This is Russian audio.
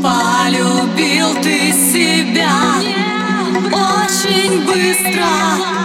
Полюбил ты себя очень быстро.